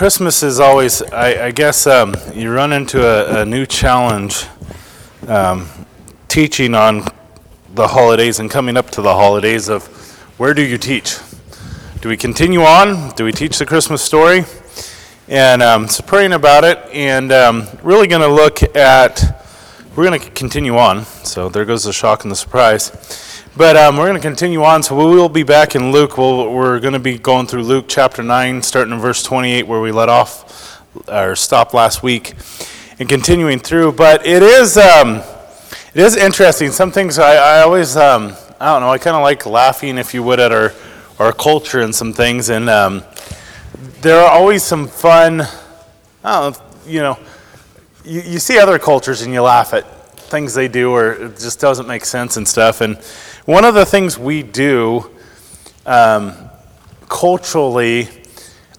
Christmas is always, I guess, you run into a new challenge teaching on the holidays and coming up to the holidays of where do you teach? Do we continue on? Do we teach the Christmas story? And so praying about it, and really going to look at, we're going to continue on. So there goes the shock and the surprise. But we're going to continue on, so we will be back in Luke. We're going to be going through Luke chapter 9, starting in verse 28, where we let off, or stopped last week, and continuing through. But it is interesting. Some things I always, I don't know, I kind of like laughing, if you would, at our culture and some things, and there are always some fun, you see other cultures and you laugh at things they do, or it just doesn't make sense and stuff. And one of the things we do culturally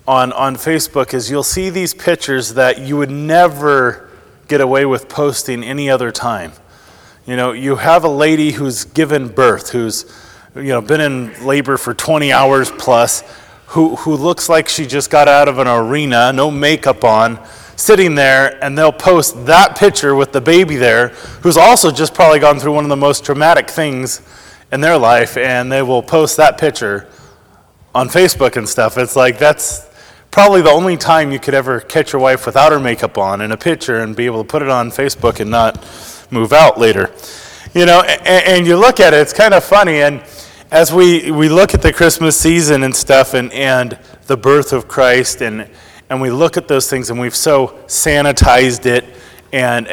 on Facebook is you'll see these pictures that you would never get away with posting any other time. You know, you have a lady who's given birth, who's, you know, been in labor for 20 hours plus, who looks like she just got out of an arena, no makeup on, sitting there, and they'll post that picture with the baby there, who's also just probably gone through one of the most traumatic things in their life, and they will post that picture on Facebook and stuff. It's like, that's probably the only time you could ever catch your wife without her makeup on in a picture and be able to put it on Facebook and not move out later. You know, and you look at it, it's kind of funny, and as we look at the Christmas season and stuff and the birth of Christ and we look at those things and we've so sanitized it and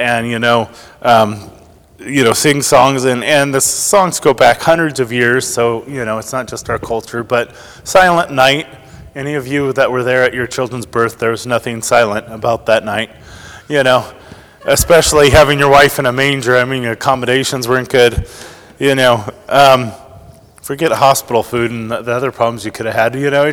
sing songs and the songs go back hundreds of years, so you know it's not just our culture, but Silent Night, any of you that were there at your children's birth, there was nothing silent about that night, you know, especially having your wife in a manger. I mean, your accommodations weren't good, you know. Forget hospital food and the other problems you could have had. You know,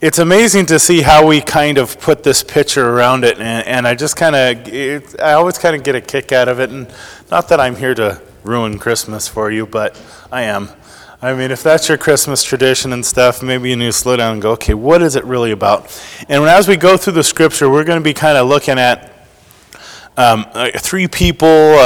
it's amazing to see how we kind of put this picture around it. And I just I always kind of get a kick out of it. And not that I'm here to ruin Christmas for you, but I am. I mean, if that's your Christmas tradition and stuff, maybe you need to slow down and go, okay, what is it really about? And as we go through the scripture, we're going to be kind of looking at three people,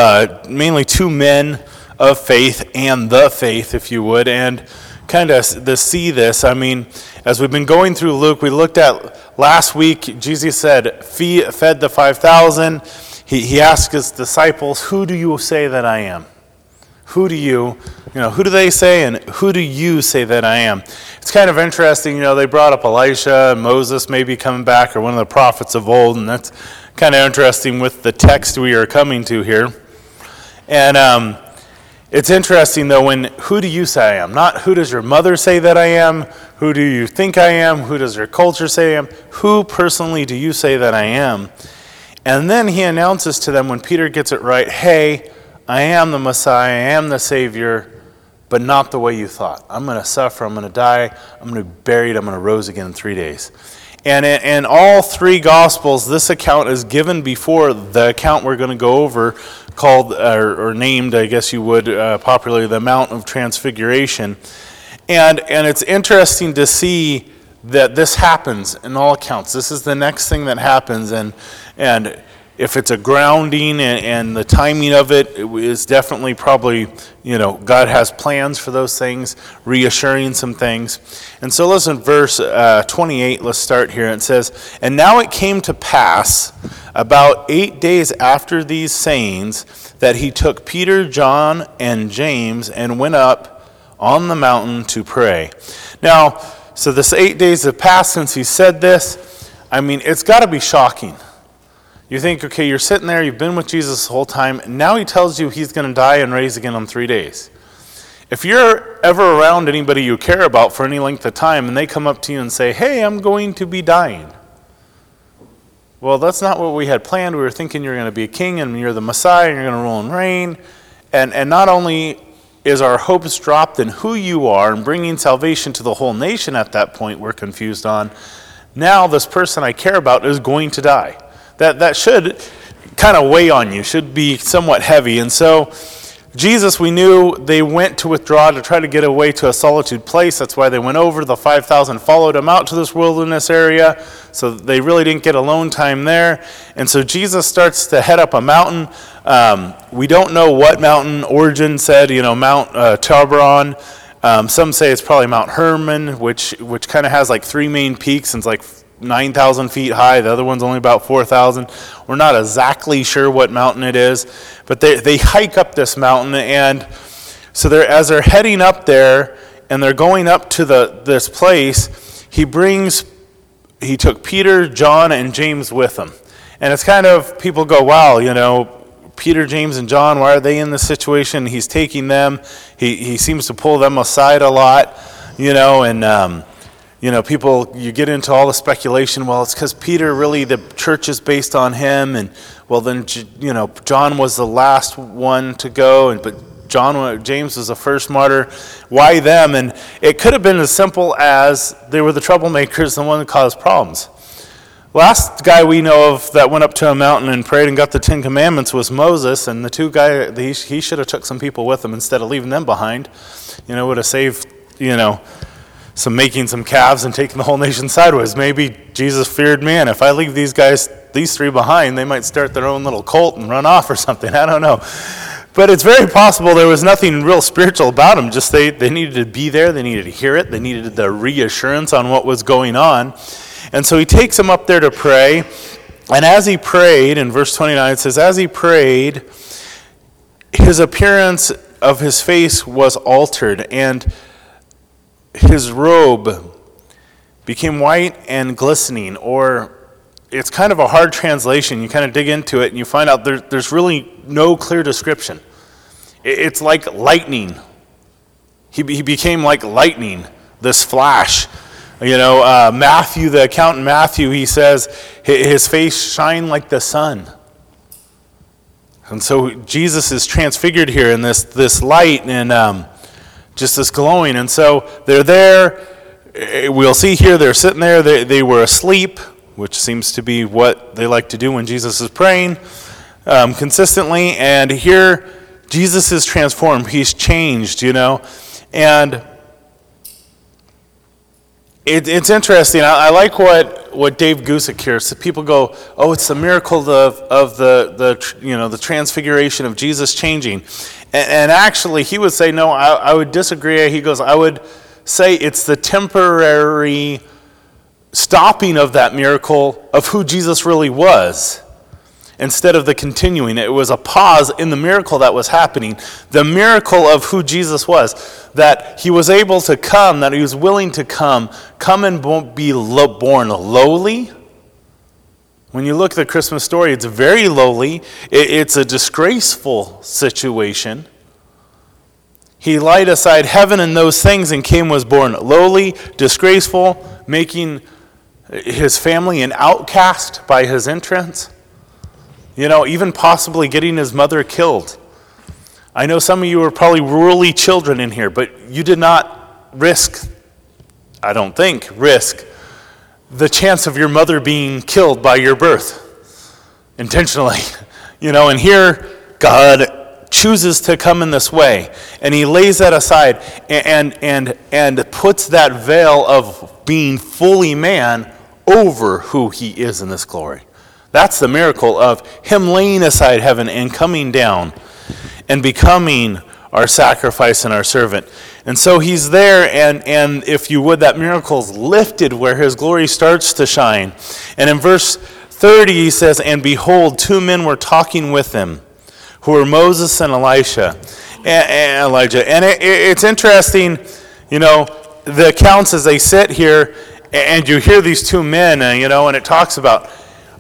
mainly two men, of faith and the faith, if you would, and kind of see this. I mean, as we've been going through Luke, we looked at last week, Jesus said, fed the 5,000. He asked his disciples, who do you say that I am? Who do they say and who do you say that I am? It's kind of interesting, you know, they brought up Elijah and Moses maybe coming back or one of the prophets of old, and that's kind of interesting with the text we are coming to here. And, it's interesting, though, when who do you say I am? Not who does your mother say that I am? Who do you think I am? Who does your culture say I am? Who personally do you say that I am? And then he announces to them when Peter gets it right, hey, I am the Messiah, I am the Savior, but not the way you thought. I'm going to suffer, I'm going to die, I'm going to be buried, I'm going to rise again in 3 days. And in all three Gospels, this account is given before the account we're going to go over, called or named, I guess you would, popularly, the Mount of Transfiguration. And it's interesting to see that this happens in all accounts. This is the next thing that happens, and if it's a grounding and the timing of it is definitely probably, you know, God has plans for those things, reassuring some things. And so listen, verse 28, let's start here. It says, and now it came to pass about 8 days after these sayings that he took Peter, John, and James and went up on the mountain to pray. Now, so this 8 days have passed since he said this. I mean, it's got to be shocking. You think, okay, you're sitting there, you've been with Jesus the whole time, and now he tells you he's going to die and rise again in 3 days. If you're ever around anybody you care about for any length of time, and they come up to you and say, hey, I'm going to be dying. Well, that's not what we had planned. We were thinking you're going to be a king, and you're the Messiah, and you're going to rule and reign. And not only is our hopes dropped in who you are and bringing salvation to the whole nation at that point, we're confused on, now this person I care about is going to die. That should kind of weigh on you, should be somewhat heavy. And so Jesus, we knew they went to withdraw to try to get away to a solitude place. That's why they went over. The 5,000 followed him out to this wilderness area. So they really didn't get alone time there. And so Jesus starts to head up a mountain. We don't know what mountain. Origen said, Mount Tabor. Some say it's probably Mount Hermon, which kind of has like three main peaks and it's like 9,000 feet high. The other one's only about 4,000. We're not exactly sure what mountain it is, but they hike up this mountain, and so as they're heading up there and they're going up to this place, he took Peter, John, and James with him. And it's kind of, people go, wow, Peter, James, and John, why are they in this situation? He's taking them. He seems to pull them aside a lot, people, you get into all the speculation, well, it's because Peter, really, the church is based on him, and, well, then, John was the last one to go, but James was the first martyr. Why them? And it could have been as simple as they were the troublemakers, the one that caused problems. Last guy we know of that went up to a mountain and prayed and got the Ten Commandments was Moses, and he should have took some people with him instead of leaving them behind. Would have saved, some making some calves and taking the whole nation sideways. Maybe Jesus feared, man, if I leave these three behind, they might start their own little cult and run off or something. I don't know. But it's very possible there was nothing real spiritual about them. Just they needed to be there. They needed to hear it. They needed the reassurance on what was going on. And so he takes them up there to pray. And as he prayed, in verse 29, it says, as he prayed, his appearance of his face was altered, and his robe became white and glistening, or it's kind of a hard translation. You kind of dig into it and you find out there's really no clear description. It's like lightning. He became like lightning, this flash. Matthew, the accountant Matthew, he says his face shined like the sun. And so Jesus is transfigured here in this light and just this glowing. And so they're there. We'll see here they're sitting there. They were asleep, which seems to be what they like to do when Jesus is praying consistently. And here Jesus is transformed. He's changed, And it's interesting. I like what Dave Gusick here. So people go, oh, it's the miracle of the transfiguration of Jesus changing. And actually, he would say, no, I would disagree. He goes, I would say it's the temporary stopping of that miracle of who Jesus really was instead of the continuing. It was a pause in the miracle that was happening, the miracle of who Jesus was, that he was able to come, that he was willing to come and be born lowly. When you look at the Christmas story, it's very lowly. It's a disgraceful situation. He laid aside heaven and those things and was born lowly, disgraceful, making his family an outcast by his entrance. Even possibly getting his mother killed. I know some of you are probably rural children in here, but you did not risk the chance of your mother being killed by your birth intentionally, and here God chooses to come in this way, and he lays that aside and puts that veil of being fully man over who he is in this glory. That's the miracle of him laying aside heaven and coming down and becoming our sacrifice and our servant. And so he's there, and if you would, that miracle's lifted where his glory starts to shine. And in verse 30 he says, and behold, two men were talking with him, who were Moses and Elijah. And it's interesting, the accounts as they sit here, and you hear these two men, and it talks about,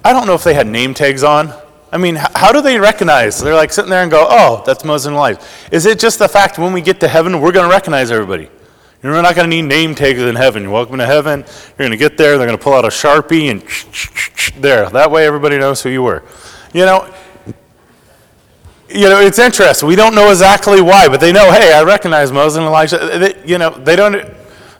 I don't know if they had name tags on. I mean, how do they recognize? They're like sitting there and go, oh, that's Moses and Elijah. Is it just the fact when we get to heaven, we're going to recognize everybody? We're not going to need name tags in heaven. You're welcome to heaven. You're going to get there. They're going to pull out a Sharpie and there. That way everybody knows who you were. It's interesting. We don't know exactly why, but they know, hey, I recognize Moses and Elijah.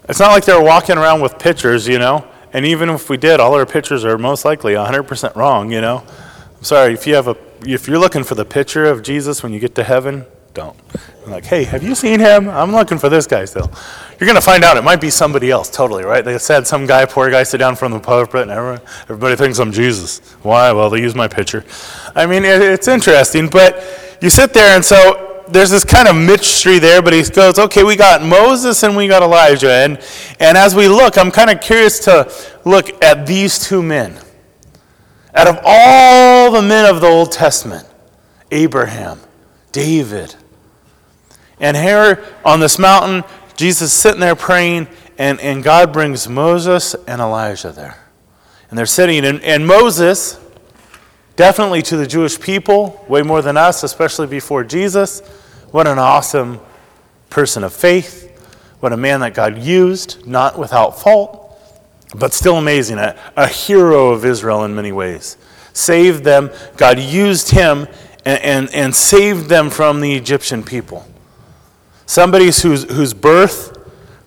It's not like they're walking around with pictures, And even if we did, all our pictures are most likely 100% wrong, I'm sorry, if you're looking for the picture of Jesus when you get to heaven, don't. I'm like, hey, have you seen him? I'm looking for this guy still. You're going to find out it might be somebody else, totally, right? They said some guy, poor guy, sit down from the pulpit, and everybody thinks I'm Jesus. Why? Well, they use my picture. I mean, it's interesting, but you sit there, and so there's this kind of mystery there, but he goes, okay, we got Moses and we got Elijah, and as we look, I'm kind of curious to look at these two men. Out of all the men of the Old Testament, Abraham, David, and here on this mountain, Jesus is sitting there praying, and God brings Moses and Elijah there. And they're sitting, and Moses, definitely to the Jewish people, way more than us, especially before Jesus, what an awesome person of faith. What a man that God used, not without fault, but still amazing, a hero of Israel in many ways. Saved them, God used him, and saved them from the Egyptian people. Somebody whose birth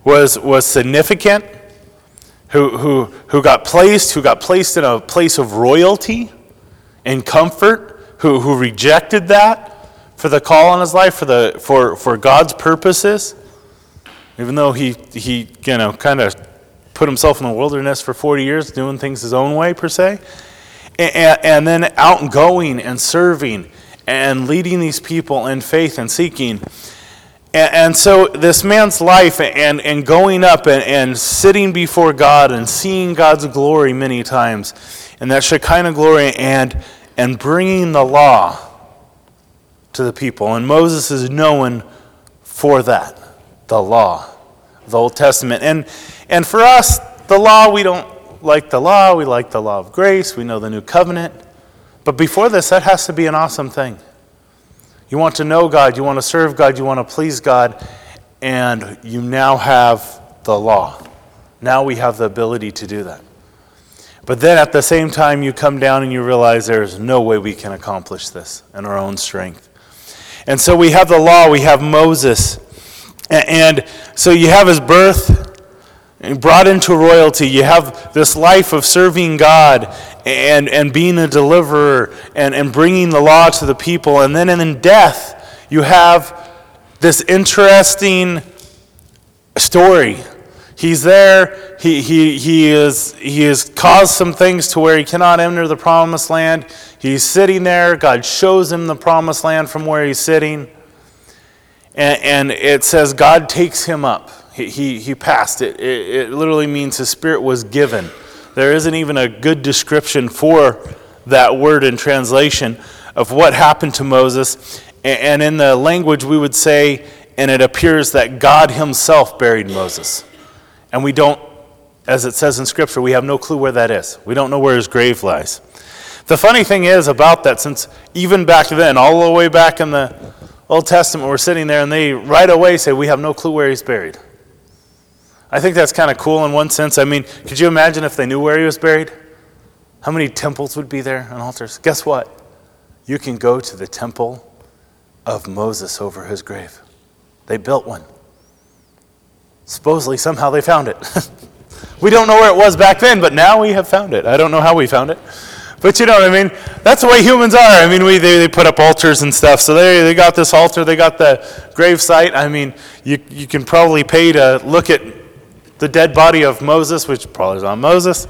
was significant, who got placed, in a place of royalty and comfort, who rejected that for the call on his life, for God's purposes, even though he kind of put himself in the wilderness for 40 years doing things his own way per se, and then outgoing and serving and leading these people in faith and seeking. And so this man's life and going up and sitting before God and seeing God's glory many times and that Shekinah glory and bringing the law to the people. And Moses is known for that, the law, the Old Testament. And for us, the law, we don't like the law. We like the law of grace. We know the new covenant. But before this, that has to be an awesome thing. You want to know God, you want to serve God, you want to please God, and you now have the law. Now we have the ability to do that. But then at the same time, you come down and you realize there is no way we can accomplish this in our own strength. And so we have the law, we have Moses. And so you have his birth, and brought into royalty. You have this life of serving God and being a deliverer and bringing the law to the people. And then in death, you have this interesting story. He's there. He has caused some things to where he cannot enter the promised land. He's sitting there. God shows him the promised land from where he's sitting. And it says God takes him up. He passed. It literally means his spirit was given. There isn't even a good description for that word in translation of what happened to Moses. And in the language we would say, and it appears that God himself buried Moses. And we don't, as it says in Scripture, we have no clue where that is. We don't know where his grave lies. The funny thing is about that, since even back then, all the way back in the Old Testament, we're sitting there and they right away say, we have no clue where he's buried. I think that's kind of cool in one sense. I mean, could you imagine if they knew where he was buried? How many temples would be there and altars? Guess what? You can go to the temple of Moses over his grave. They built one. Supposedly, somehow they found it. We don't know where it was back then, but now we have found it. I don't know how we found it. But you know what I mean? That's the way humans are. I mean, they put up altars and stuff. So they got this altar. They got the grave site. I mean, you can probably pay to look at the dead body of Moses, which probably is on Moses.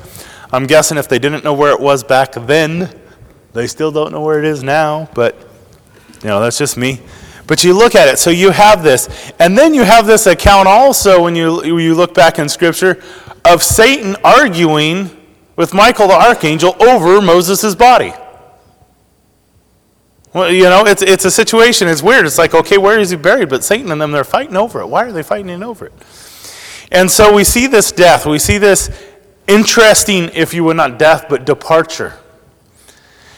I'm guessing if they didn't know where it was back then, they still don't know where it is now, but that's just me. But you look at it, so you have this. And then you have this account also when you look back in Scripture of Satan arguing with Michael the archangel over Moses' body. Well, it's a situation, it's weird. It's like, okay, where is he buried? But Satan and them, they're fighting over it. Why are they fighting over it? And so we see this death. We see this interesting, if you would, not death, but departure.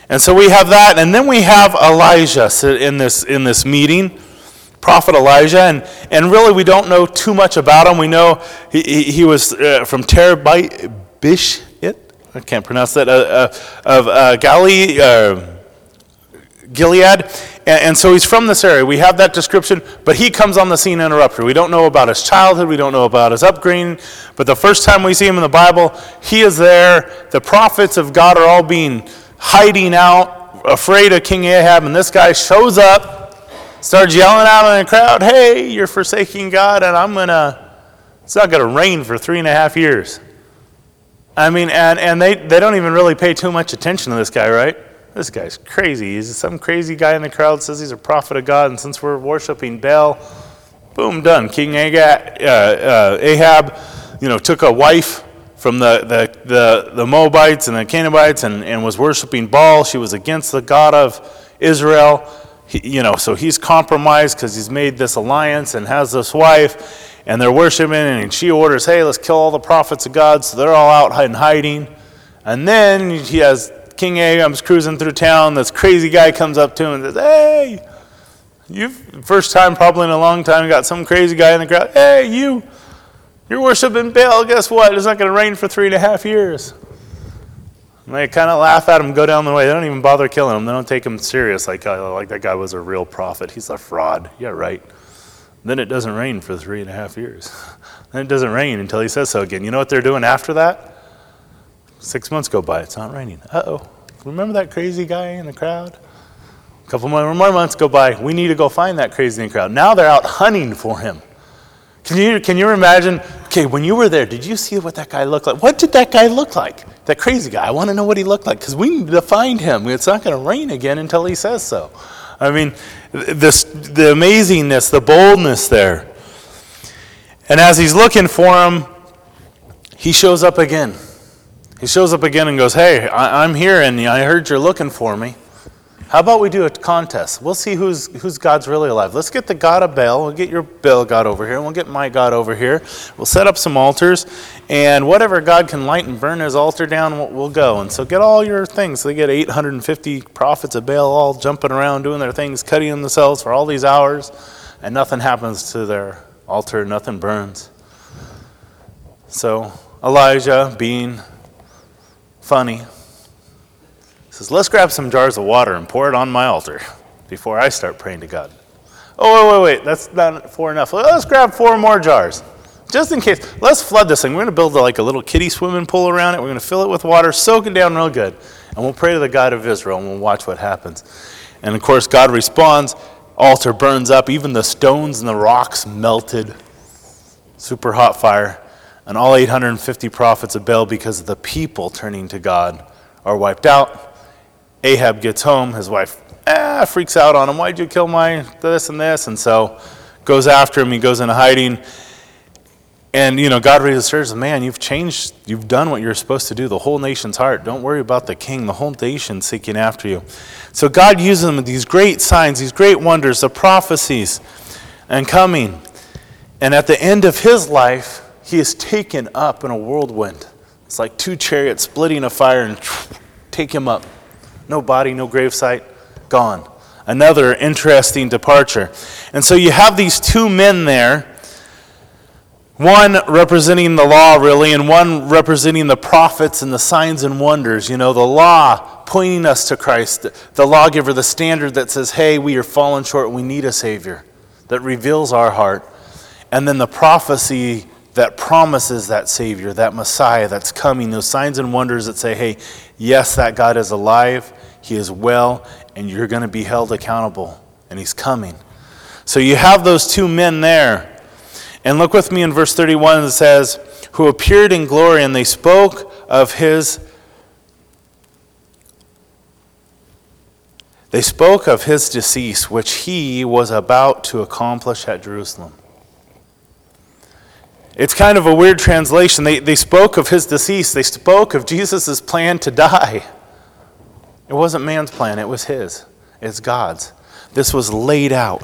And so we have that. And then we have Elijah in this meeting, Prophet Elijah. And really, we don't know too much about him. We know he was from Terebinth, I can't pronounce that, of Galilee, Gilead. And so he's from this area. We have that description, but he comes on the scene interrupter. We don't know about his childhood. We don't know about his upbringing. But the first time we see him in the Bible, he is there. The prophets of God are all hiding out, afraid of King Ahab. And this guy shows up, started yelling out in the crowd, hey, you're forsaking God, and it's not going to rain for 3.5 years. I mean, and they don't even really pay too much attention to this guy, right? This guy's crazy. He's some crazy guy in the crowd, says he's a prophet of God, and since we're worshiping Baal, boom, done. King Ahab, took a wife from the Moabites and the Canaanites and was worshiping Baal. She was against the God of Israel. So he's compromised because he's made this alliance and has this wife. And they're worshiping, and she orders, hey, let's kill all the prophets of God. So they're all out in hiding. And then he has King Ahab's cruising through town. This crazy guy comes up to him and says, hey, first time probably in a long time, got some crazy guy in the crowd. Hey, you're worshiping Baal. Guess what? It's not going to rain for 3.5 years. And they kind of laugh at him, go down the way. They don't even bother killing him. They don't take him serious like that guy was a real prophet. He's a fraud. Yeah, right. Then it doesn't rain for 3.5 years. Then it doesn't rain until he says so again. You know what they're doing after that? 6 months go by. It's not raining. Uh-oh. Remember that crazy guy in the crowd? A couple more months go by. We need to go find that crazy in the crowd. Now they're out hunting for him. Can you imagine? Okay, when you were there, did you see what that guy looked like? What did that guy look like? That crazy guy. I want to know what he looked like because we need to find him. It's not going to rain again until he says so. I mean, the amazingness, the boldness there. And as he's looking for him, he shows up again. He shows up again and goes, hey, I'm here and I heard you're looking for me. How about we do a contest? We'll see whose God's really alive. Let's get the God of Baal. We'll get your Baal God over here. We'll get my God over here. We'll set up some altars. And whatever God can light and burn his altar down, we'll go. And so get all your things. So they get 850 prophets of Baal all jumping around, doing their things, cutting themselves for all these hours. And nothing happens to their altar. Nothing burns. So Elijah, being funny, says, let's grab some jars of water and pour it on my altar before I start praying to God. Oh, wait, that's not for enough. Let's grab 4 more jars just in case. Let's flood this thing. We're going to build like a little kiddie swimming pool around it. We're going to fill it with water, soak it down real good. And we'll pray to the God of Israel and we'll watch what happens. And, of course, God responds. Altar burns up. Even the stones and the rocks melted. Super hot fire. And all 850 prophets of Baal, because of the people turning to God, are wiped out. Ahab gets home. His wife freaks out on him. Why'd you kill my this and this? And so goes after him. He goes into hiding. And, God reassures him, man, you've changed. You've done what you're supposed to do. The whole nation's heart. Don't worry about the king. The whole nation's seeking after you. So God uses them with these great signs, these great wonders, the prophecies and coming. And at the end of his life, he is taken up in a whirlwind. It's like 2 chariots splitting a fire and take him up. No body, no gravesite, gone. Another interesting departure. And so you have these 2 men there, one representing the law, really, and one representing the prophets and the signs and wonders. The law pointing us to Christ, the lawgiver, the standard that says, hey, we are fallen short, we need a Savior, that reveals our heart. And then the prophecy that promises that Savior, that Messiah that's coming, those signs and wonders that say, hey, yes, that God is alive, he is well, and you're going to be held accountable, and he's coming. So you have those 2 men there. And look with me in verse 31, it says, who appeared in glory, and they spoke of his... They spoke of his decease, which he was about to accomplish at Jerusalem. It's kind of a weird translation. They spoke of his decease. They spoke of Jesus' plan to die. It wasn't man's plan. It was his. It's God's. This was laid out.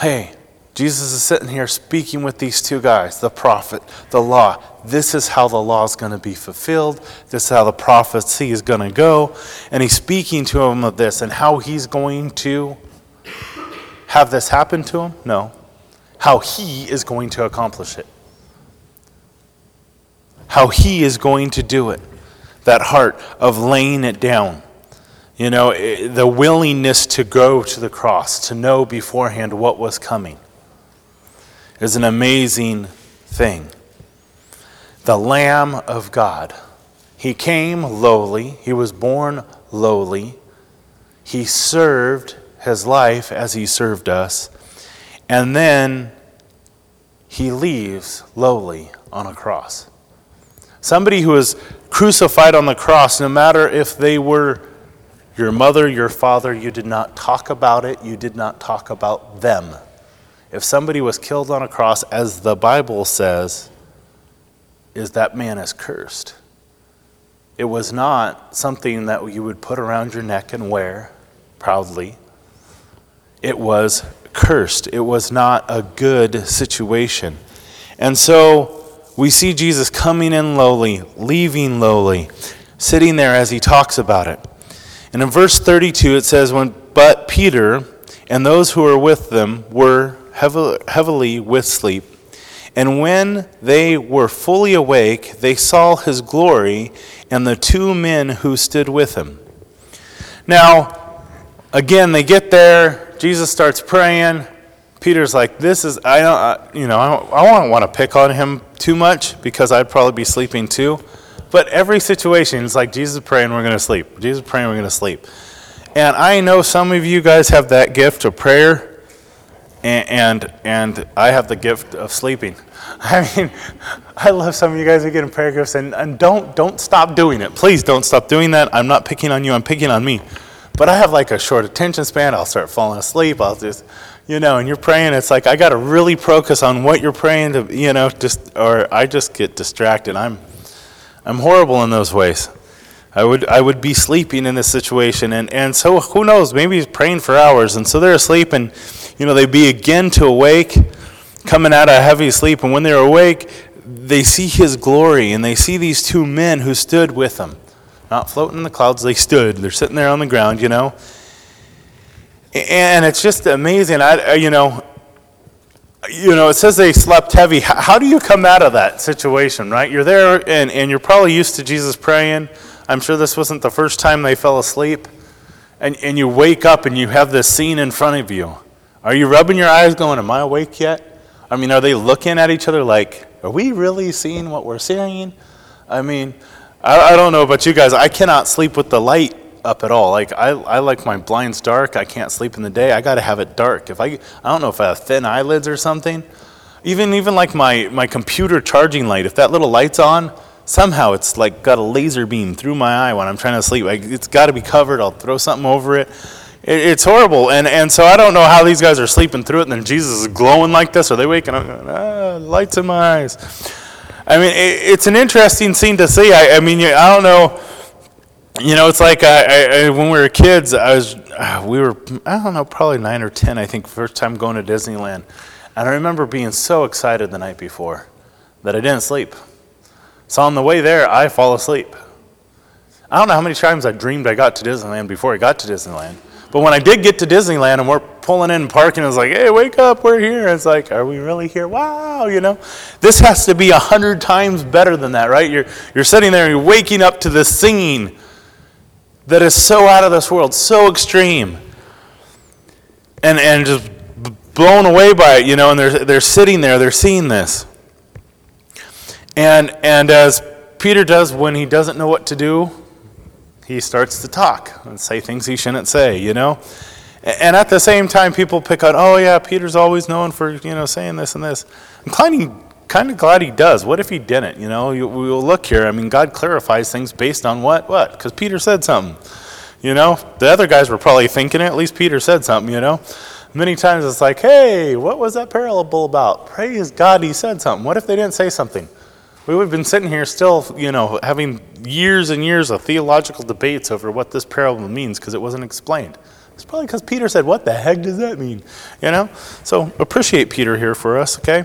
Hey, Jesus is sitting here speaking with these 2 guys, the prophet, the law. This is how the law is going to be fulfilled. This is how the prophecy is going to go. And he's speaking to them of this and how he's going to have this happen to him. No. How he is going to accomplish it. How he is going to do it. That heart of laying it down. The willingness to go to the cross, to know beforehand what was coming, is an amazing thing. The Lamb of God. He came lowly. He was born lowly. He served his life as he served us, and then he leaves lowly on a cross. Somebody who is crucified on the cross, no matter if they were your mother, your father, you did not talk about it, you did not talk about them. If somebody was killed on a cross, as the Bible says, is that man is cursed. It was not something that you would put around your neck and wear proudly. It was cursed. It was not a good situation. And so we see Jesus coming in lowly, leaving lowly, sitting there as he talks about it. And in verse 32 it says, But Peter and those who were with them were heavily with sleep. And when they were fully awake, they saw his glory and the two men who stood with him. Now, again, they get there. Jesus starts praying. Peter's like, I don't want to pick on him too much because I'd probably be sleeping too. But every situation is like, Jesus is praying, we're going to sleep. Jesus is praying, we're going to sleep. And I know some of you guys have that gift of prayer. And I have the gift of sleeping. I mean, I love some of you guys who get in prayer gifts and don't stop doing it. Please don't stop doing that. I'm not picking on you. I'm picking on me. But I have like a short attention span. I'll start falling asleep. I'll just, and you're praying. It's like I got to really focus on what you're praying to, or I just get distracted. I'm horrible in those ways. I would be sleeping in this situation. And so who knows? Maybe he's praying for hours. And so they're asleep and, they begin to awake, coming out of heavy sleep. And when they're awake, they see his glory, and they see these two men who stood with him. Not floating in the clouds, they stood. They're sitting there on the ground, And it's just amazing. It says they slept heavy. How do you come out of that situation, right? You're there, and you're probably used to Jesus praying. I'm sure this wasn't the first time they fell asleep. And you wake up, and you have this scene in front of you. Are you rubbing your eyes going, am I awake yet? I mean, are they looking at each other like, are we really seeing what we're seeing? I mean, I don't know about you guys. I cannot sleep with the light up at all. Like, I like my blinds dark. I can't sleep in the day. I got to have it dark. If I don't know if I have thin eyelids or something. Even like my computer charging light, if that little light's on, somehow it's like got a laser beam through my eye when I'm trying to sleep. Like, it's got to be covered. I'll throw something over it. It's horrible, and so I don't know how these guys are sleeping through it, and then Jesus is glowing like this. Are they waking up? Lights in my eyes. I mean, it's an interesting scene to see. I mean, I don't know. It's like when we were kids, probably 9 or 10, I think, first time going to Disneyland. And I remember being so excited the night before that I didn't sleep. So on the way there, I fall asleep. I don't know how many times I dreamed I got to Disneyland before I got to Disneyland. But when I did get to Disneyland and we're pulling in and parking, it's like, hey, wake up, we're here. It's like, are we really here? Wow, This has to be 100 times better than that, right? You're sitting there and you're waking up to this singing that is so out of this world, so extreme. And just blown away by it, and they're sitting there, they're seeing this. And as Peter does when he doesn't know what to do, he starts to talk and say things he shouldn't say, And at the same time, people pick on, oh, yeah, Peter's always known for, saying this and this. I'm kind of glad he does. What if he didn't? We'll look here. I mean, God clarifies things based on what? Because Peter said something, The other guys were probably thinking it. At least Peter said something, Many times it's like, hey, what was that parable about? Praise God he said something. What if they didn't say something? We would have been sitting here still, having years and years of theological debates over what this parable means because it wasn't explained. It's probably because Peter said, what the heck does that mean? So appreciate Peter here for us, okay?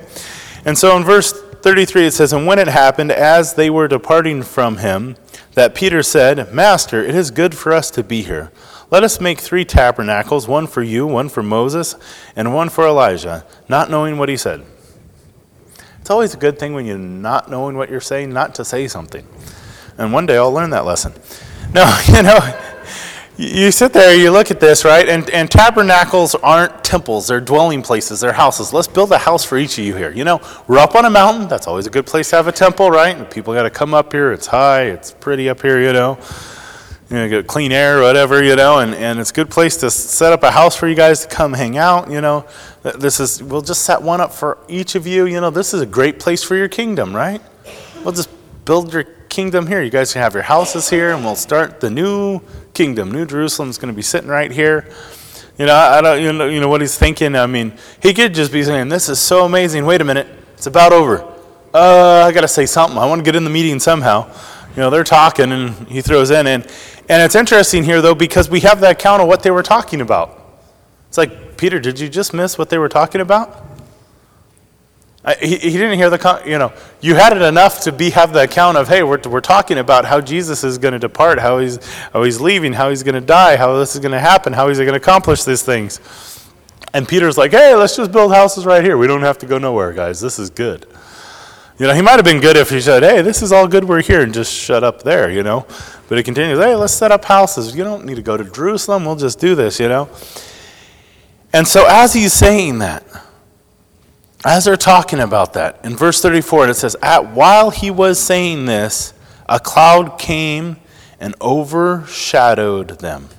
And so in verse 33 it says, And when it happened, as they were departing from him, that Peter said, Master, it is good for us to be here. Let us make 3 tabernacles, one for you, one for Moses, and one for Elijah, not knowing what he said. It's always a good thing when you're not knowing what you're saying, not to say something. And one day I'll learn that lesson. No, you sit there, you look at this, right? And tabernacles aren't temples. They're dwelling places. They're houses. Let's build a house for each of you here. We're up on a mountain. That's always a good place to have a temple, right? And people got to come up here. It's high. It's pretty up here, you know, get clean air or whatever, you know, and it's a good place to set up a house for you guys to come hang out, you know. This is, we'll just set one up for each of you, you know. This is a great place for your kingdom, right? We'll just build your kingdom here. You guys can have your houses here, and we'll start the new kingdom. New Jerusalem's going to be sitting right here. You know, I don't, you know what he's thinking. I mean, he could just be saying, "This is so amazing. Wait a minute, it's about over. I got to say something. I want to get in the meeting somehow." You know, they're talking, and he throws in, and it's interesting here though, because we have that account of what they were talking about. It's like, Peter, did you just miss what they were talking about? He didn't hear the, you know, you had it enough to be have the account of, hey, we're talking about how Jesus is going to depart, how he's leaving, how he's going to die, how this is going to happen, how he's going to accomplish these things. And Peter's like, hey, let's just build houses right here. We don't have to go nowhere, guys. This is good. You know, he might have been good if he said, hey, this is all good, we're here, and just shut up there, you know. But he continues, hey, let's set up houses. You don't need to go to Jerusalem. We'll just do this, you know. And so as he's saying that, as they're talking about that, in verse 34, it says, while he was saying this, a cloud came and overshadowed them,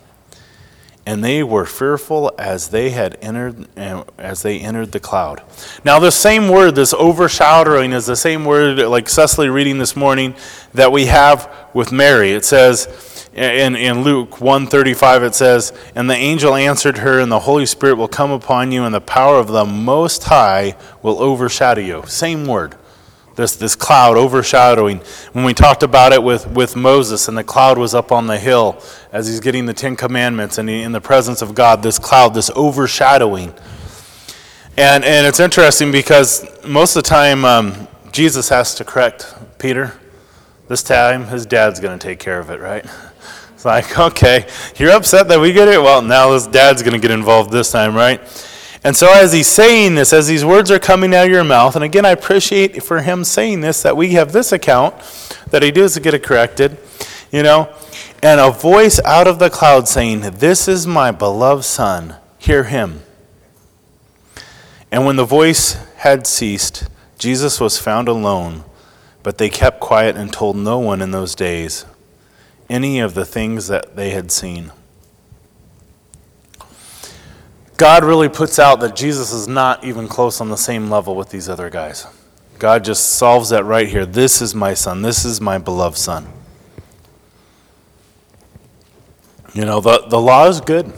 and they were fearful as they entered the cloud. Now, the same word, this overshadowing, is the same word, like Cecily reading this morning, that we have with Mary. It says in Luke 1:35, it says, "And the angel answered her, and the Holy Spirit will come upon you, and the power of the Most High will overshadow you." Same word. This cloud overshadowing. When we talked about it with Moses, and the cloud was up on the hill as he's getting the Ten Commandments, and in the presence of God, this cloud, this overshadowing. And it's interesting because most of the time Jesus has to correct Peter. This time his dad's going to take care of it, right? It's like, okay, you're upset that we get it? Well, now his dad's going to get involved this time, right? And so as he's saying this, as these words are coming out of your mouth, and again, I appreciate for him saying this, that we have this account, that he does get it corrected, you know, and a voice out of the cloud saying, "This is my beloved son, hear him." And when the voice had ceased, Jesus was found alone, but they kept quiet and told no one in those days any of the things that they had seen. God really puts out that Jesus is not even close on the same level with these other guys. God just solves that right here. This is my son. This is my beloved son. You know, the law is good.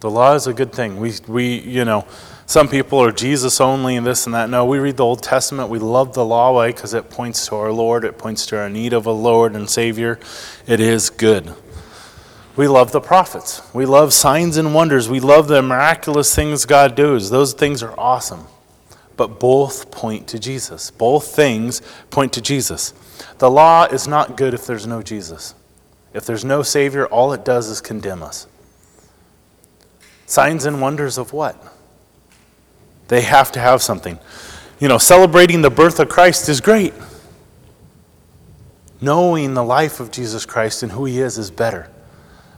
The law is a good thing. We you know, some people are Jesus only and this and that. No, we read the Old Testament. We love the law way because it points to our Lord. It points to our need of a Lord and Savior. It is good. We love the prophets. We love signs and wonders. We love the miraculous things God does. Those things are awesome. But both point to Jesus. Both things point to Jesus. The law is not good if there's no Jesus. If there's no Savior, all it does is condemn us. Signs and wonders of what? They have to have something. You know, celebrating the birth of Christ is great. Knowing the life of Jesus Christ and who he is better.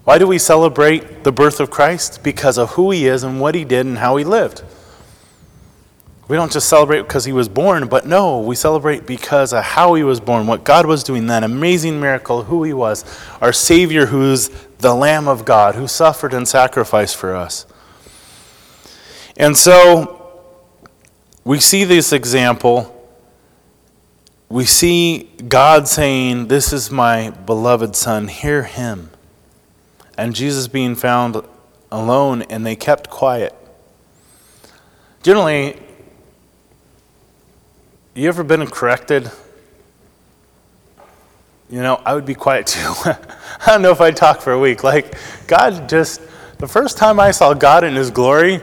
Why do we celebrate the birth of Christ? Because of who he is and what he did and how he lived. We don't just celebrate because he was born, but no, we celebrate because of how he was born, what God was doing, that amazing miracle, who he was, our Savior who's the Lamb of God, who suffered and sacrificed for us. And so we see this example. We see God saying, "This is my beloved son, hear him." And Jesus being found alone, and they kept quiet. Generally, you ever been corrected? You know, I would be quiet too. I don't know if I'd talk for a week. Like, God just, the first time I saw God in his glory,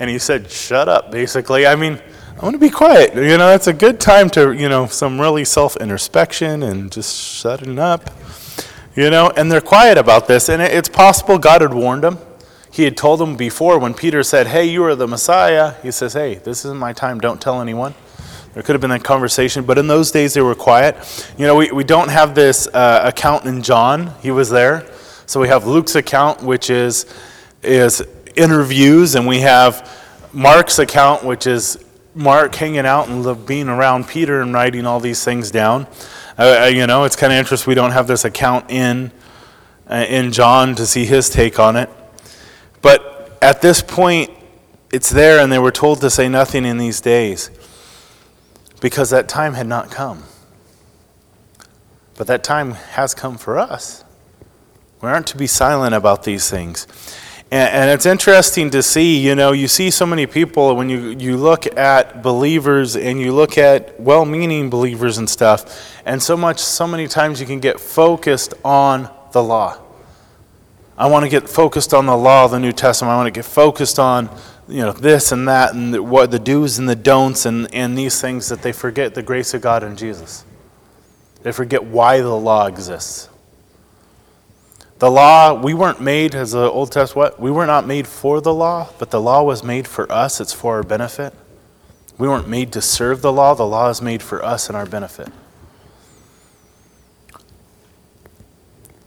and he said, "Shut up," basically. I mean, I want to be quiet. You know, it's a good time to, you know, some really self-introspection and just shutting up. You know, and they're quiet about this. And it's possible God had warned them. He had told them before when Peter said, "Hey, you are the Messiah." He says, "Hey, this isn't my time. Don't tell anyone." There could have been that conversation. But in those days, they were quiet. You know, we don't have this account in John. He was there. So we have Luke's account, which is interviews. And we have Mark's account, which is Mark hanging out and being around Peter and writing all these things down. You know, it's kind of interesting we don't have this account in in John to see his take on it. But at this point, it's there, and they were told to say nothing in these days because that time had not come. But that time has come for us. We aren't to be silent about these things. And it's interesting to see, you see so many people when you look at believers and you look at well-meaning believers and stuff, and so many times you can get focused on the law. I want to get focused on the law of the New Testament. I want to get focused on, this and that and what the do's and the don'ts and these things that they forget the grace of God in Jesus. They forget why the law exists. The law, we weren't made, as the Old Testament, we were not made for the law, but the law was made for us. It's for our benefit. We weren't made to serve the law. The law is made for us and our benefit.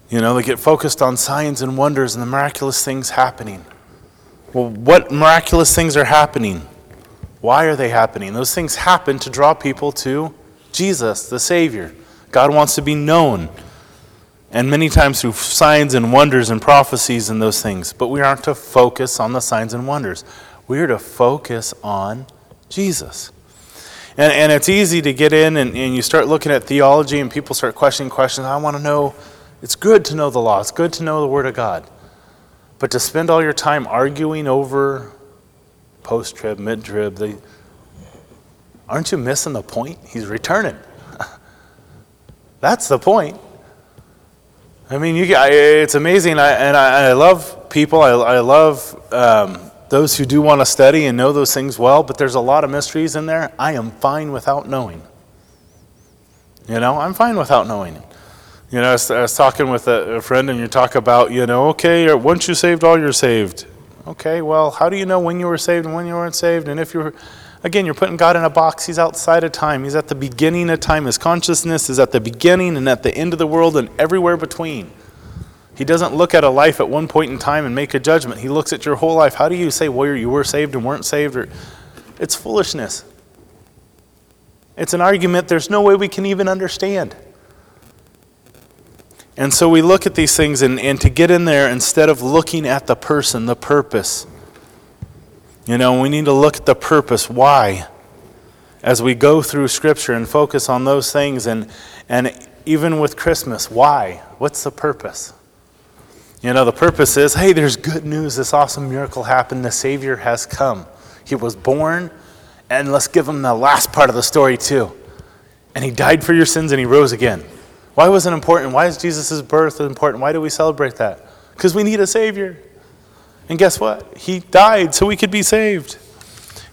They get focused on signs and wonders and the miraculous things happening. Well, what miraculous things are happening? Why are they happening? Those things happen to draw people to Jesus, the Savior. God wants to be known. And many times through signs and wonders and prophecies and those things. But we aren't to focus on the signs and wonders. We are to focus on Jesus. And it's easy to get in and you start looking at theology and people start questioning questions. I want to know. It's good to know the law. It's good to know the Word of God. But to spend all your time arguing over post-trib, mid-trib, aren't you missing the point? He's returning. That's the point. It's amazing, I love people. I love those who do want to study and know those things well, but there's a lot of mysteries in there. I am fine without knowing. I'm fine without knowing it. I was talking with a friend, and you talk about, okay, once you're saved, all you're saved. Okay, well, how do you know when you were saved and when you weren't saved? And if you're... Again, you're putting God in a box. He's outside of time. He's at the beginning of time. His consciousness is at the beginning and at the end of the world and everywhere between. He doesn't look at a life at one point in time and make a judgment. He looks at your whole life. How do you say whether you were saved and weren't saved? It's foolishness. It's an argument there's no way we can even understand. And so we look at these things and to get in there, instead of looking at the person, the purpose, we need to look at the purpose, why, as we go through Scripture and focus on those things. And even with Christmas, why? What's the purpose? The purpose is, hey, there's good news. This awesome miracle happened. The Savior has come. He was born, and let's give him the last part of the story too. And he died for your sins, and he rose again. Why was it important? Why is Jesus' birth important? Why do we celebrate that? Because we need a Savior. And guess what? He died so we could be saved.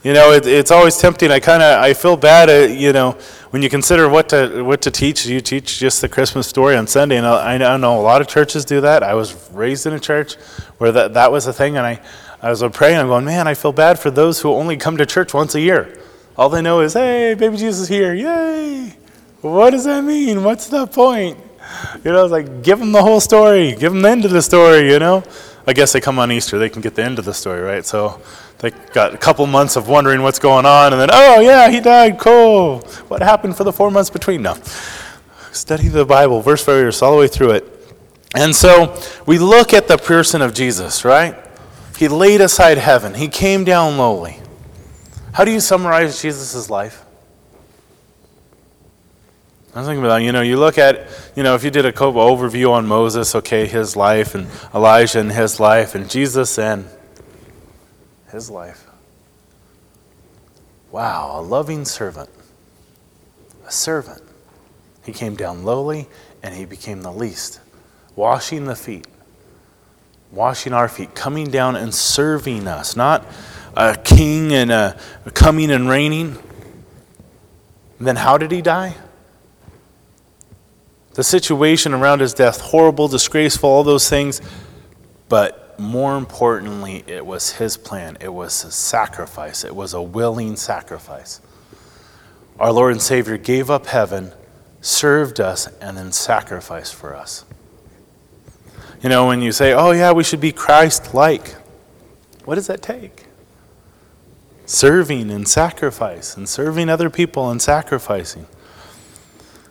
It's always tempting. I feel bad, when you consider what to teach. You teach just the Christmas story on Sunday. And I know a lot of churches do that. I was raised in a church where that was a thing. And I was praying. I'm going, man, I feel bad for those who only come to church once a year. All they know is, hey, baby Jesus is here. Yay. What does that mean? What's the point? It's like, give them the whole story. Give them the end of the story, I guess they come on Easter. They can get the end of the story, right? So they got a couple months of wondering what's going on, and then, oh, yeah, he died. Cool. What happened for the 4 months between? No. Study the Bible, verse by verse, all the way through it. And so we look at the person of Jesus, right? He laid aside heaven. He came down lowly. How do you summarize Jesus' life? I was thinking about, you look at, if you did a overview on Moses, okay, his life, and Elijah and his life, and Jesus and his life. Wow, a loving servant. A servant. He came down lowly, and he became the least. Washing the feet. Washing our feet. Coming down and serving us. Not a king and a coming and reigning. Then how did he die? The situation around his death, horrible, disgraceful, all those things. But more importantly, it was his plan. It was a sacrifice. It was a willing sacrifice. Our Lord and Savior gave up heaven, served us, and then sacrificed for us. When you say, oh yeah, we should be Christ-like, what does that take? Serving and sacrifice, and serving other people and sacrificing.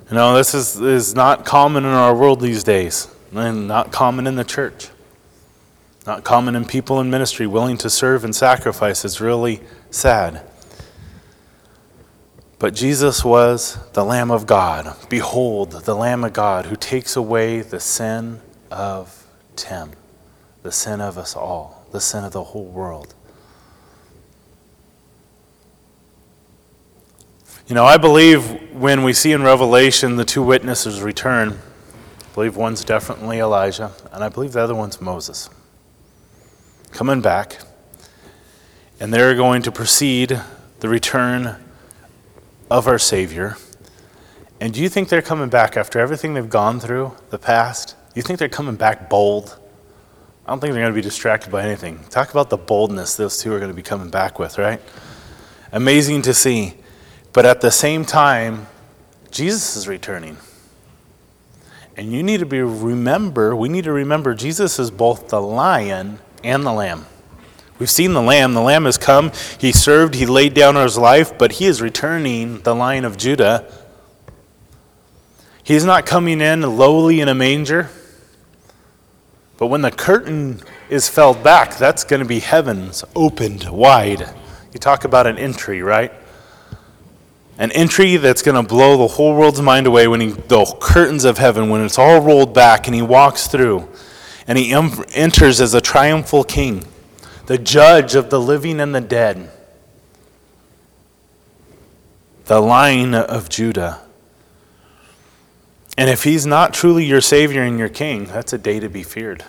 This is not common in our world these days. And not common in the church. Not common in people in ministry willing to serve and sacrifice. It's really sad. But Jesus was the Lamb of God. Behold, the Lamb of God who takes away the sin of Tim, the sin of us all, the sin of the whole world. You know, I believe when we see in Revelation the two witnesses return, I believe one's definitely Elijah, and I believe the other one's Moses, coming back, and they're going to precede the return of our Savior. And do you think they're coming back after everything they've gone through, the past? Do you think they're coming back bold? I don't think they're going to be distracted by anything. Talk about the boldness those two are going to be coming back with, right? Amazing to see. But at the same time, Jesus is returning. And you need to remember Jesus is both the lion and the lamb. We've seen the lamb. The lamb has come. He served. He laid down his life. But he is returning, the Lion of Judah. He's not coming in lowly in a manger. But when the curtain is felled back, that's going to be heavens opened wide. You talk about an entry, right? An entry that's going to blow the whole world's mind away when the curtains of heaven, when it's all rolled back and he walks through and he enters as a triumphal king, the judge of the living and the dead, the Lion of Judah. And if he's not truly your Savior and your King, that's a day to be feared.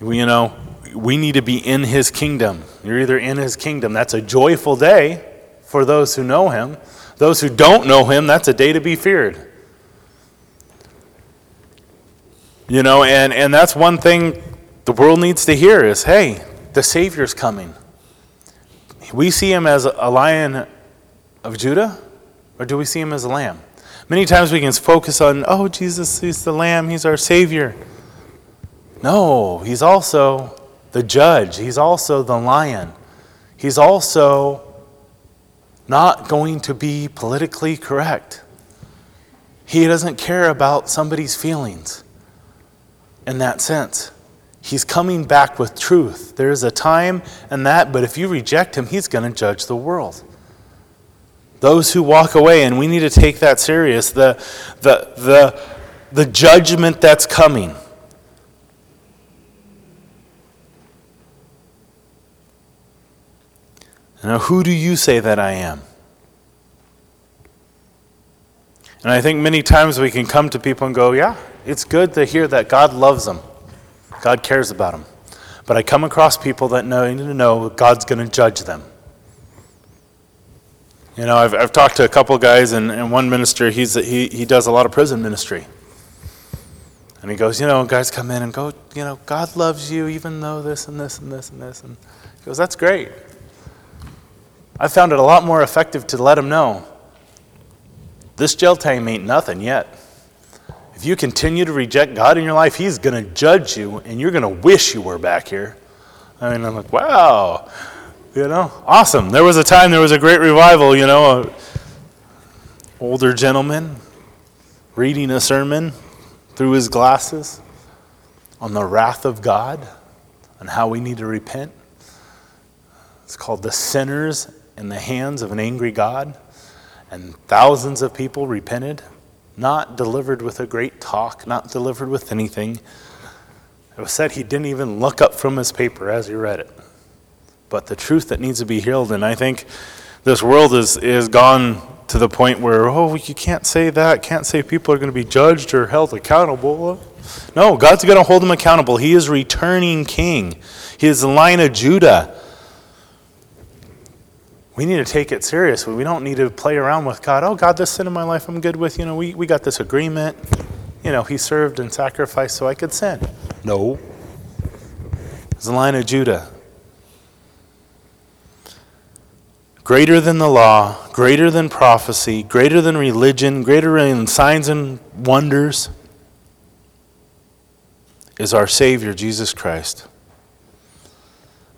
You know, we need to be in his kingdom. You're either in his kingdom. That's a joyful day for those who know him. Those who don't know him, that's a day to be feared. You know, and that's one thing the world needs to hear is, hey, the Savior's coming. We see him as a Lion of Judah, or do we see him as a lamb? Many times we can focus on, oh, Jesus, he's the Lamb, he's our Savior. No, he's also the judge. He's also the lion. He's also not going to be politically correct. He doesn't care about somebody's feelings in that sense. He's coming back with truth. There is a time and that, but if you reject him, he's going to judge the world. Those who walk away, and we need to take that serious, the judgment that's coming. Now, who do you say that I am? And I think many times we can come to people and go, yeah, it's good to hear that God loves them. God cares about them. But I come across people that know God's going to judge them. You know, I've talked to a couple guys, and one minister, he does a lot of prison ministry. And he goes, you know, guys come in and go, you know, God loves you even though this and this and this and this. And he goes, that's great. I found it a lot more effective to let them know, this jail time ain't nothing yet. If you continue to reject God in your life, he's going to judge you, and you're going to wish you were back here. I mean, I'm like, wow. You know, awesome. There was a time, there was a great revival, you know, an older gentleman reading a sermon through his glasses on the wrath of God and how we need to repent. It's called The Sinners in the Hands of an Angry God. And thousands of people repented, not delivered with a great talk, not delivered with anything. It was said he didn't even look up from his paper as he read it. But the truth that needs to be healed, and I think this world is gone to the point where, oh, you can't say that, can't say people are going to be judged or held accountable. No, God's going to hold them accountable. He is returning king. He is the Lion of Judah. We need to take it seriously. We don't need to play around with God. Oh, God, this sin in my life I'm good with. You know, we got this agreement. You know, he served and sacrificed so I could sin. No. He's the Lion of Judah. Greater than the law, greater than prophecy, greater than religion, greater than signs and wonders is our Savior, Jesus Christ.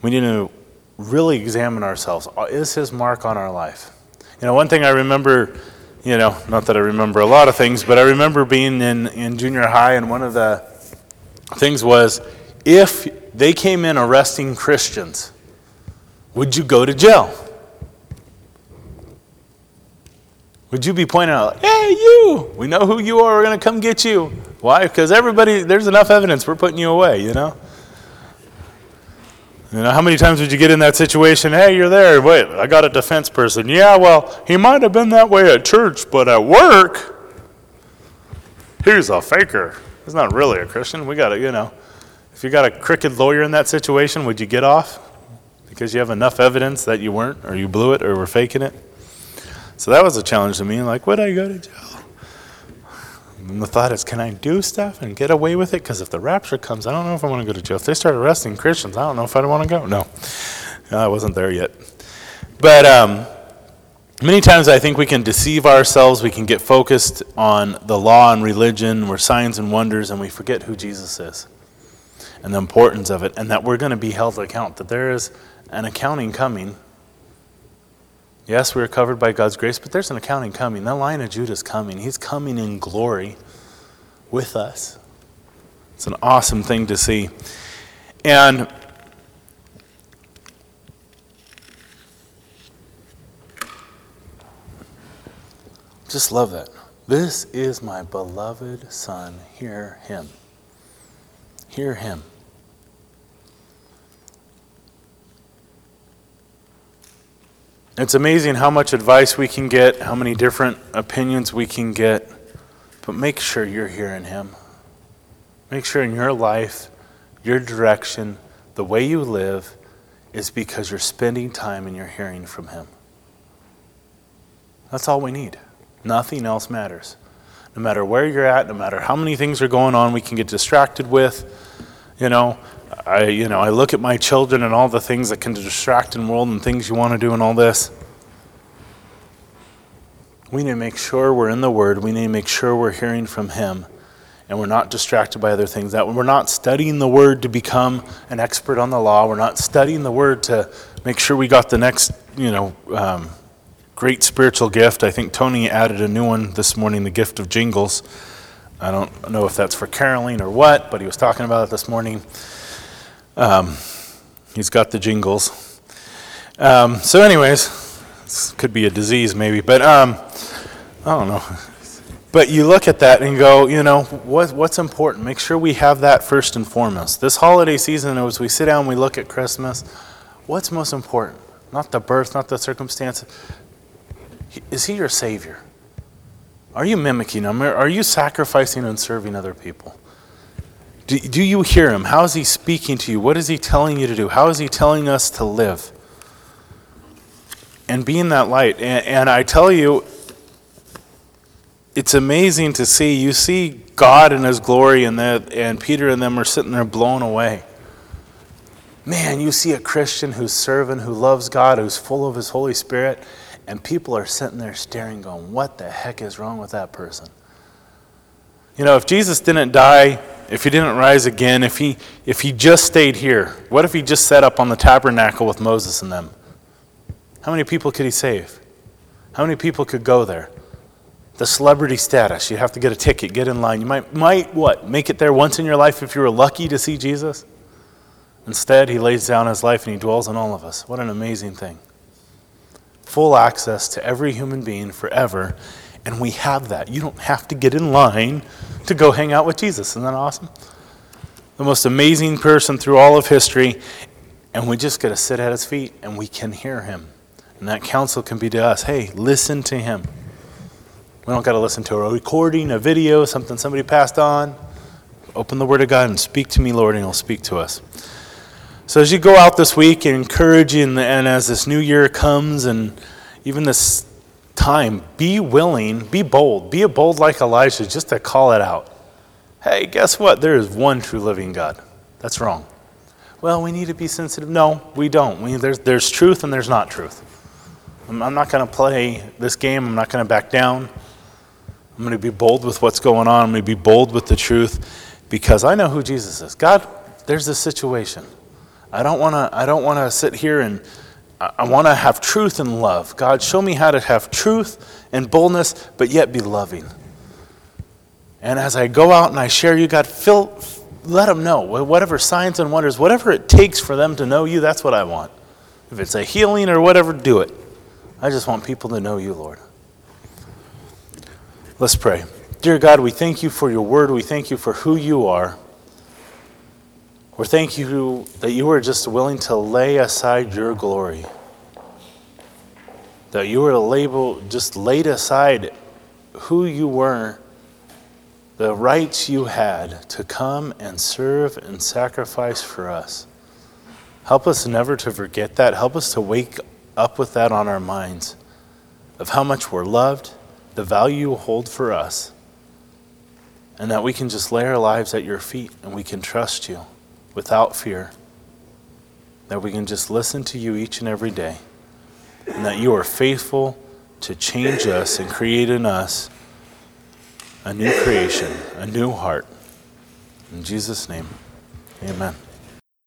We need to really examine ourselves. Is his mark on our life? You know, one thing I remember you know, not that I remember a lot of things, but I remember being in junior high, and one of the things was, if they came in arresting Christians, would you go to jail? Would you be pointing out, hey, you, we know who you are, we're going to come get you. Why? Because everybody, there's enough evidence, we're putting you away, you know? You know, how many times would you get in that situation? Hey, you're there. Wait, I got a defense person. Yeah, well, he might have been that way at church, but at work, he's a faker. He's not really a Christian. We got to, you know, if you got a crooked lawyer in that situation, would you get off? Because you have enough evidence that you weren't, or you blew it, or were faking it. So that was a challenge to me. Like, would I go to jail? And the thought is, can I do stuff and get away with it? Because if the rapture comes, I don't know if I want to go to jail. If they start arresting Christians, I don't know if I want to go. No, I wasn't there yet. But many times I think we can deceive ourselves. We can get focused on the law and religion. We're signs and wonders, and we forget who Jesus is and the importance of it, and that we're going to be held to account, that there is an accounting coming. Yes, we are covered by God's grace, but there's an accounting coming. That Lion of Judah is coming. He's coming in glory with us. It's an awesome thing to see. And just love that. This is my beloved Son. Hear him. Hear him. It's amazing how much advice we can get, how many different opinions we can get, but make sure you're hearing him. Make sure in your life, your direction, the way you live, is because you're spending time and you're hearing from him. That's all we need. Nothing else matters. No matter where you're at, no matter how many things are going on we can get distracted with, you know, I look at my children and all the things that can distract in the world and things you want to do and all this. We need to make sure we're in the Word. We need to make sure we're hearing from him and we're not distracted by other things. That we're not studying the Word to become an expert on the law. We're not studying the Word to make sure we got the next, great spiritual gift. I think Tony added a new one this morning, the gift of jingles. I don't know if that's for caroling or what, but he was talking about it this morning. He's got the jingles. So anyways, this could be a disease maybe, but I don't know. But you look at that and go, what's important? Make sure we have that first and foremost. This holiday season, as we sit down and we look at Christmas, what's most important? Not the birth, not the circumstance. Is he your Savior? Are you mimicking him? Are you sacrificing and serving other people? Do you hear him? How is he speaking to you? What is he telling you to do? How is he telling us to live? And be in that light. And I tell you, it's amazing to see. You see God in his glory, and Peter and them are sitting there blown away. Man, you see a Christian who's serving, who loves God, who's full of his Holy Spirit, and people are sitting there staring, going, what the heck is wrong with that person? You know, if Jesus didn't die, if he didn't rise again, if he just stayed here, what if he just sat up on the tabernacle with Moses and them? How many people could he save? How many people could go there? The celebrity status, you have to get a ticket, get in line. You might make it there once in your life if you were lucky to see Jesus? Instead, he lays down his life and he dwells in all of us. What an amazing thing. Full access to every human being forever, and we have that. You don't have to get in line to go hang out with Jesus. Isn't that awesome? The most amazing person through all of history, and we just got to sit at his feet, and we can hear him. And that counsel can be to us, hey, listen to him. We don't got to listen to a recording, a video, something somebody passed on. Open the Word of God and speak to me, Lord, and he'll speak to us. So as you go out this week and encourage you, and as this new year comes and even this time, be willing, be bold. Be a bold like Elijah just to call it out. Hey, guess what? There is one true living God. That's wrong. Well, we need to be sensitive. No, we don't. There's truth and there's not truth. I'm not going to play this game. I'm not going to back down. I'm going to be bold with what's going on. I'm going to be bold with the truth because I know who Jesus is. God, there's this situation. I don't want to sit here and I want to have truth and love. God, show me how to have truth and boldness, but yet be loving. And as I go out and I share you, God, let them know. Whatever signs and wonders, whatever it takes for them to know you, that's what I want. If it's a healing or whatever, do it. I just want people to know you, Lord. Let's pray. Dear God, we thank you for your word. We thank you for who you are. We thank you that you were just willing to lay aside your glory. That you were to laid aside who you were, the rights you had to come and serve and sacrifice for us. Help us never to forget that. Help us to wake up with that on our minds of how much we're loved, the value you hold for us, and that we can just lay our lives at your feet and we can trust you without fear, that we can just listen to you each and every day, and that you are faithful to change us and create in us a new creation, a new heart. In Jesus' name, amen.